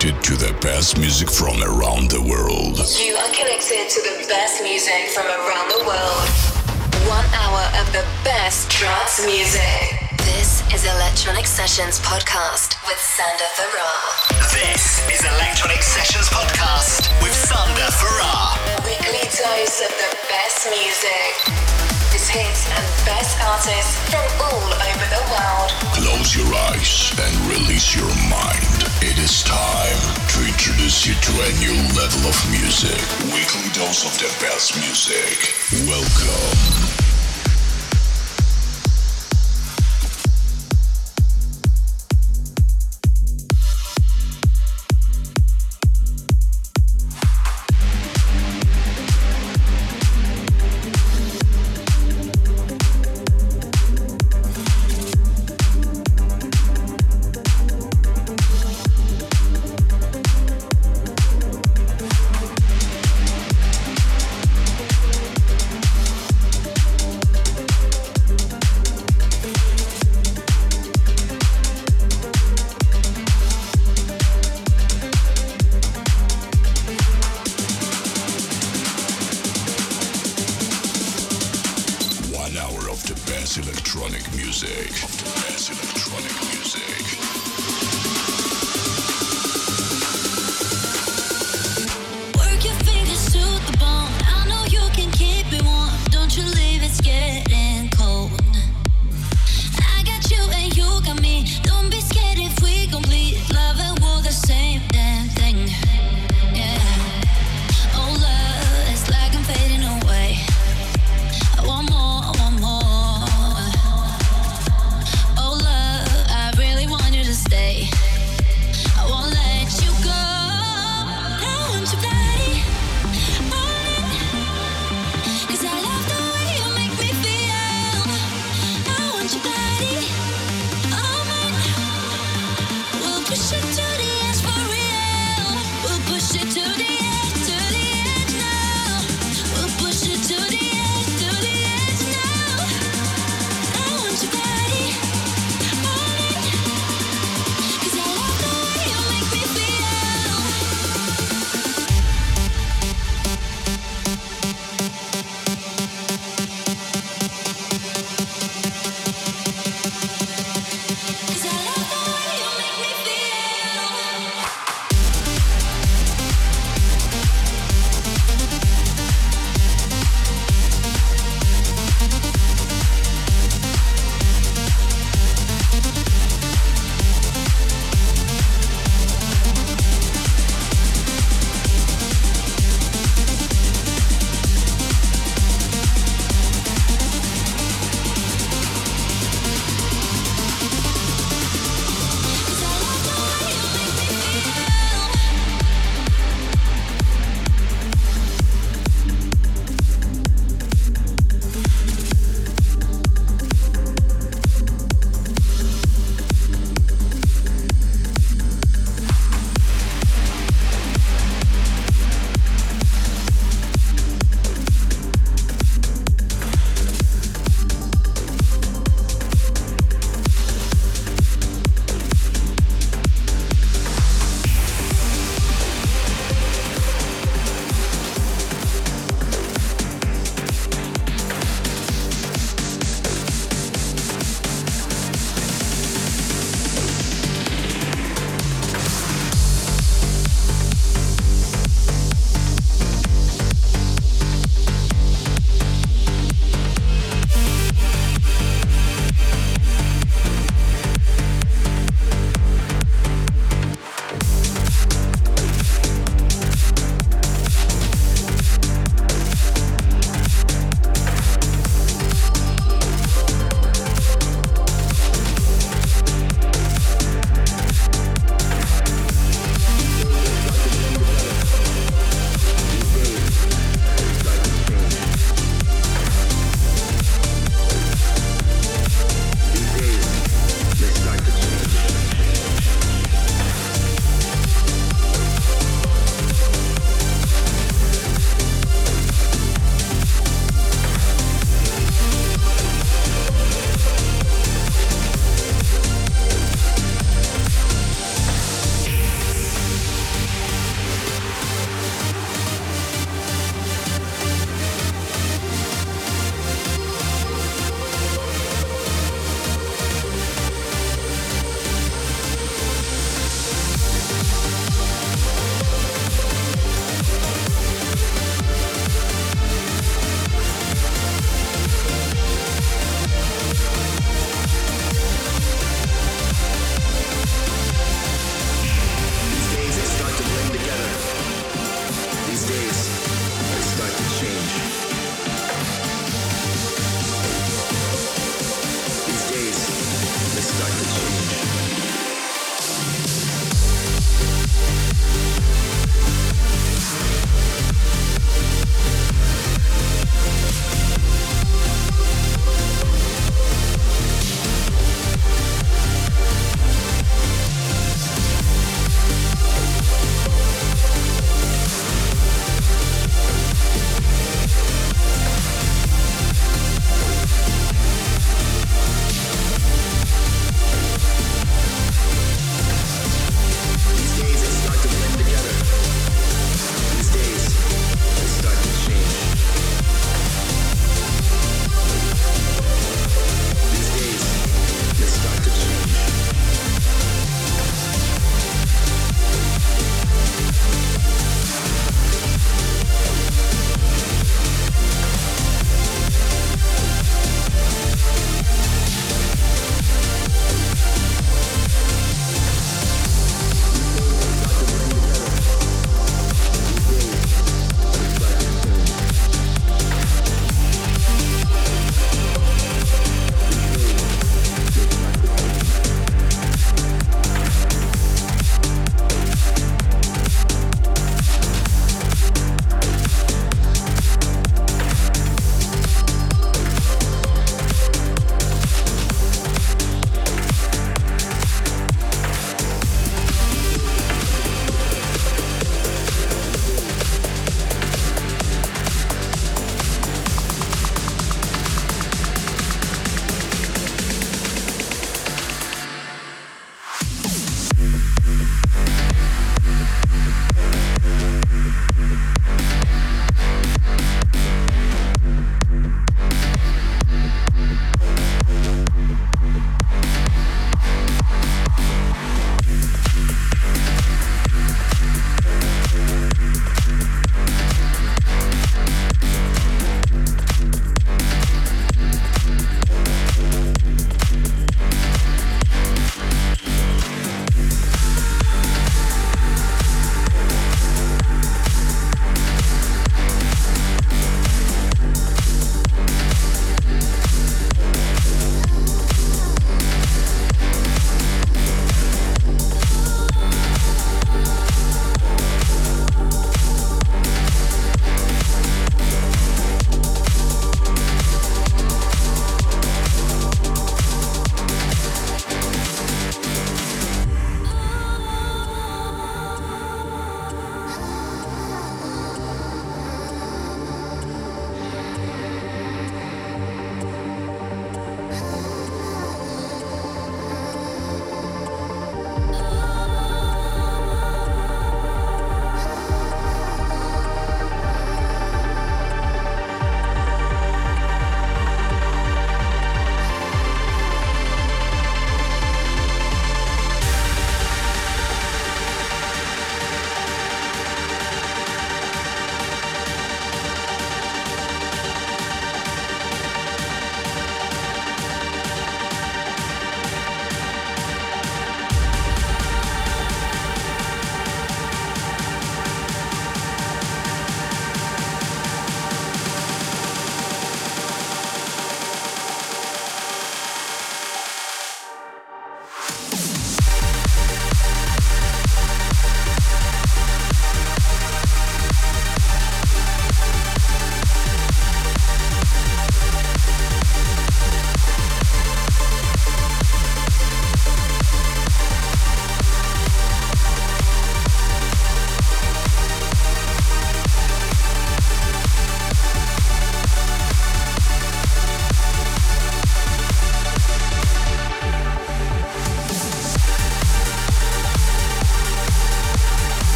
connected to the best music from around the world. You are connected to the best music from around the world. 1 hour of the best trance music. This is Electronic Sessions Podcast with Sander Ferrar. This is Electronic Sessions Podcast with Sander Ferrar. Weekly dose of the best music. Hits and best artists from all over the world. Close your eyes and release your mind. It is time to introduce you to a new level of music. Weekly dose of the best music. Welcome.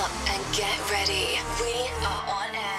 up and get ready. We are on air.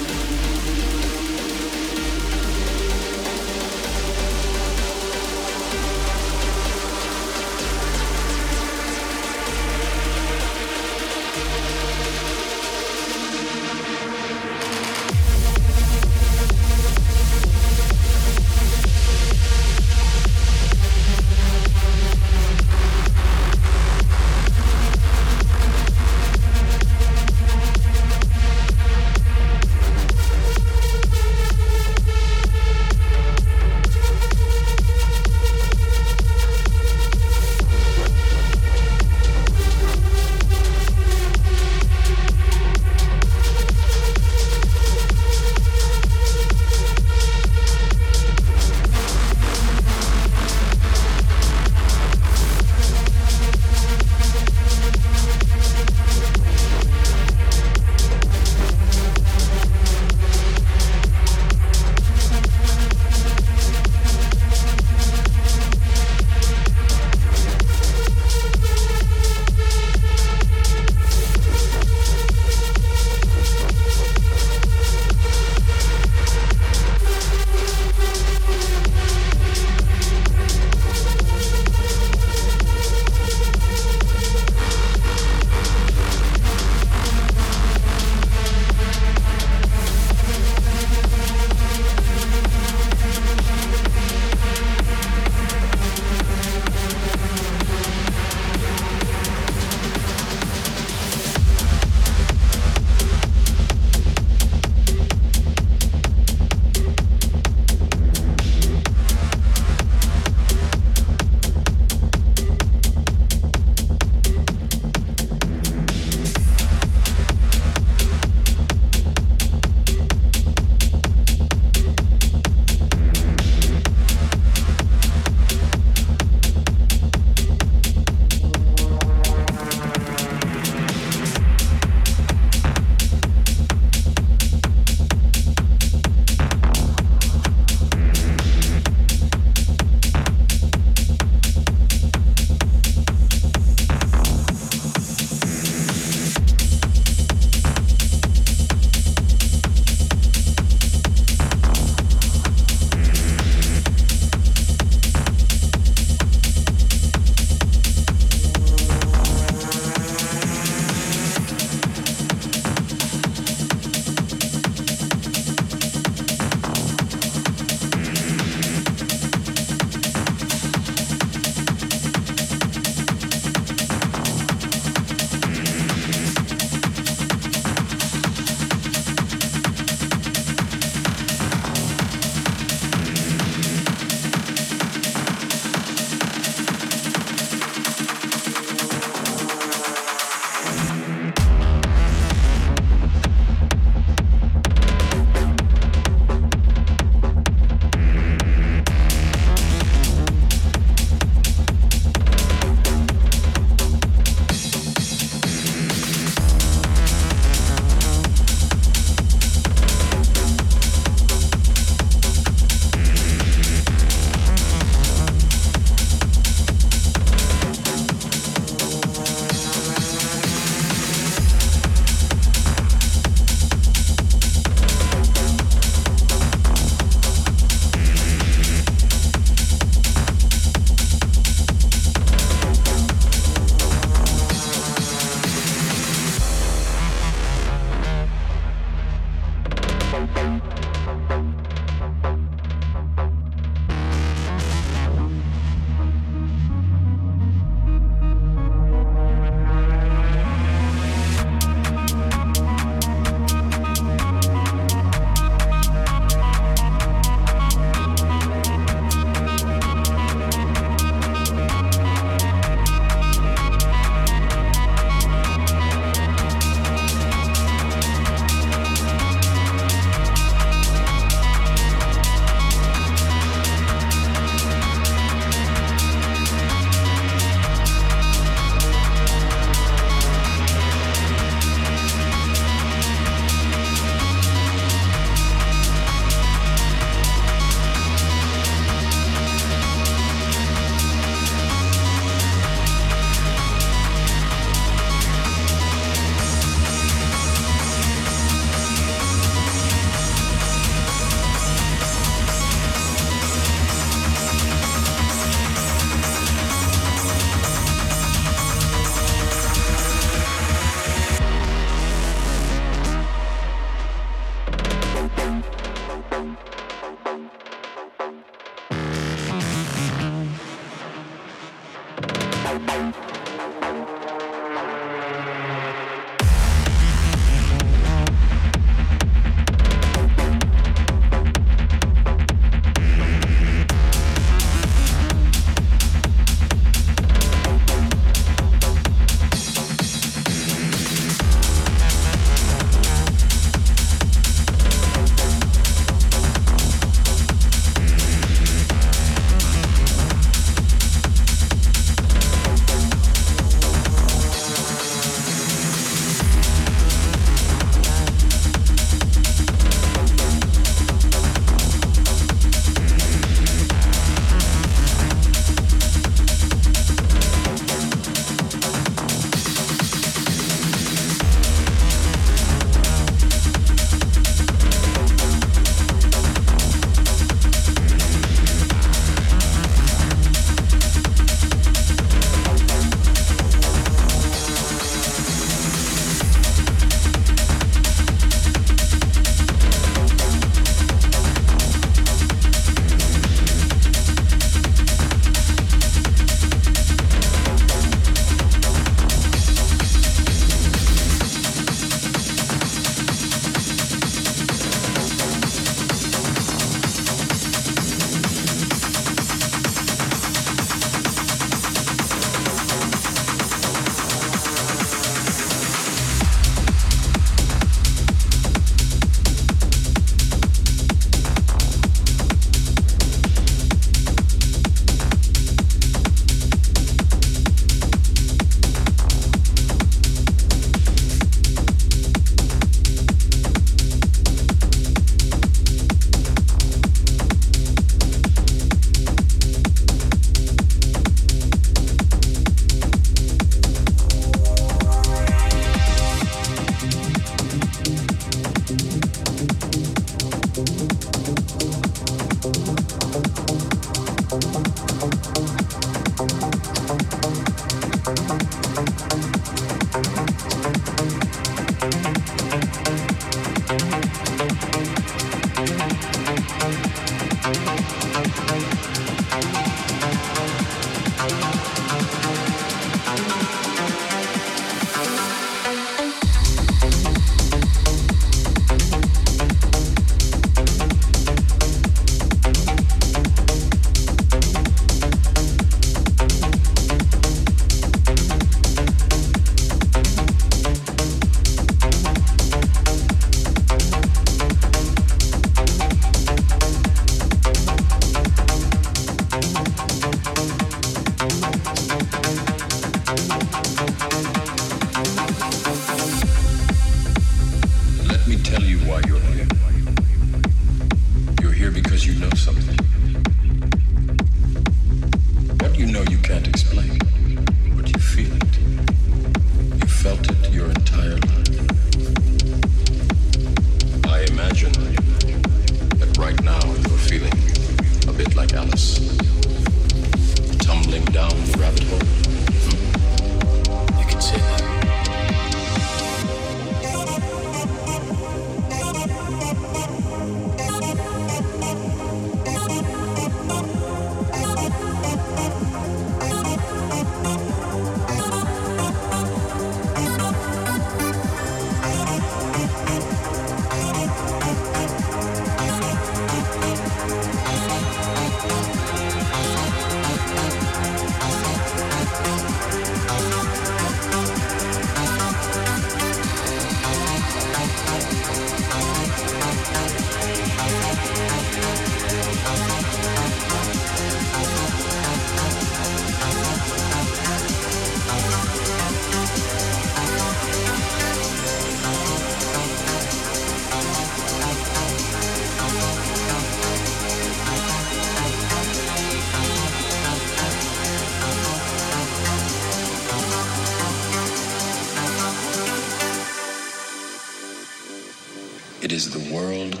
It is the world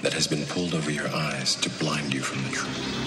that has been pulled over your eyes to blind you from the truth.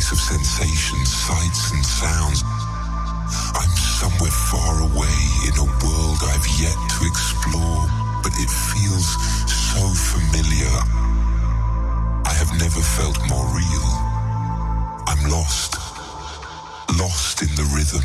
place of sensations, sights and sounds. I'm somewhere far away in a world I've yet to explore, but it feels so familiar. I have never felt more real. I'm lost in the rhythm.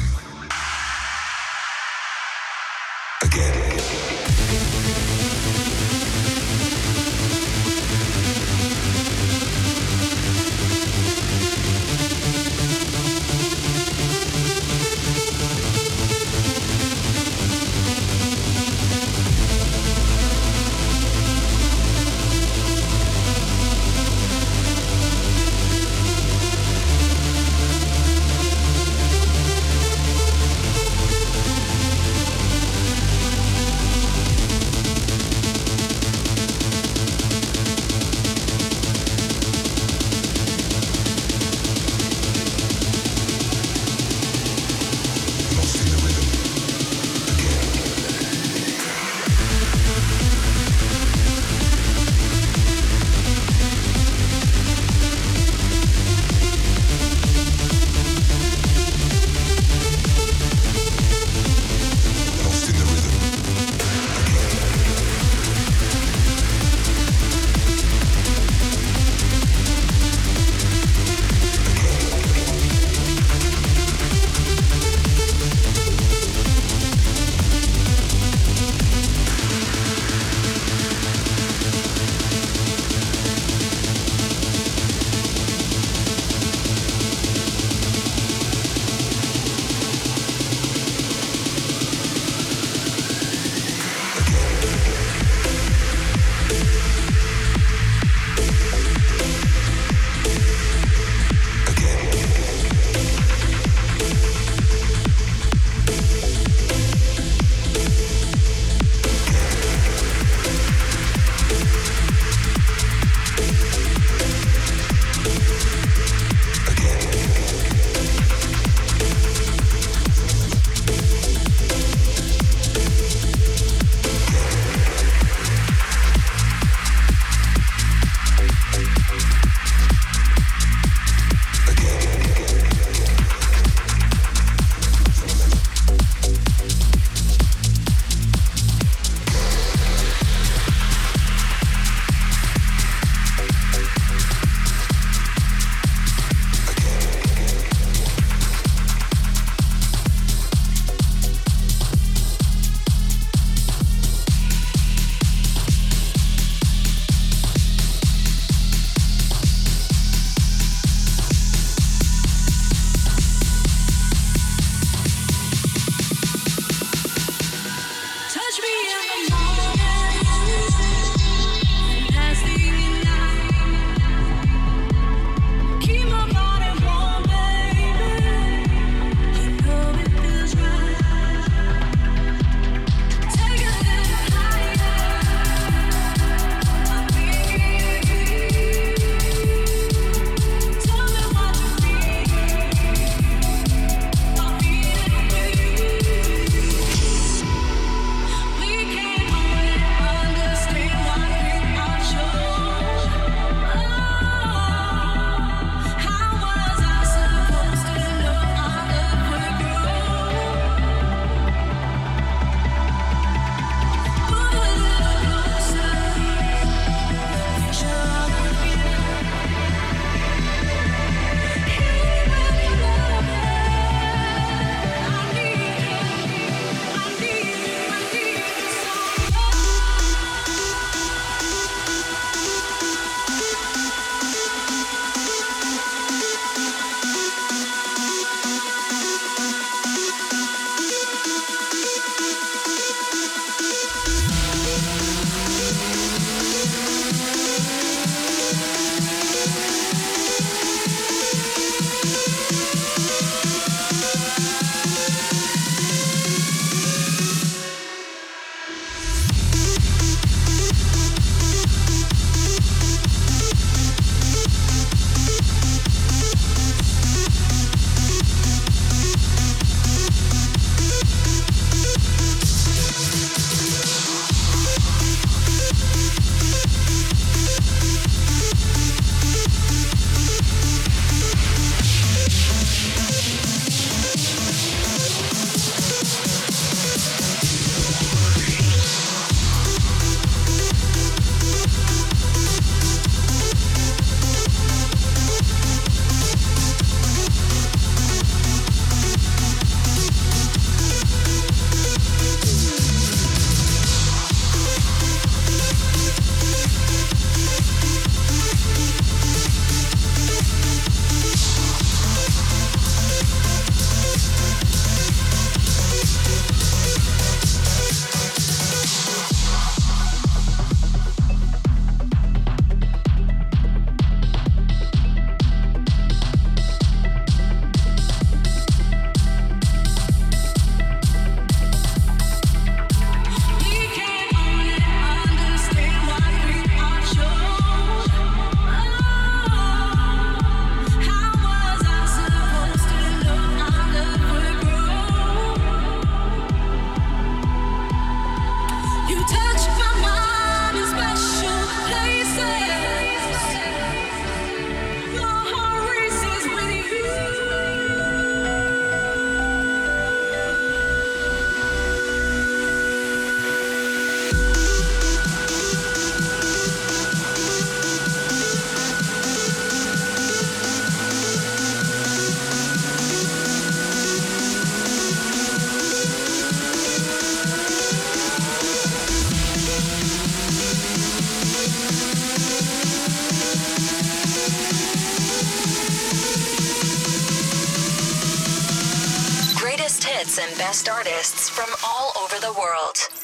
favorites and best artists from all over the world.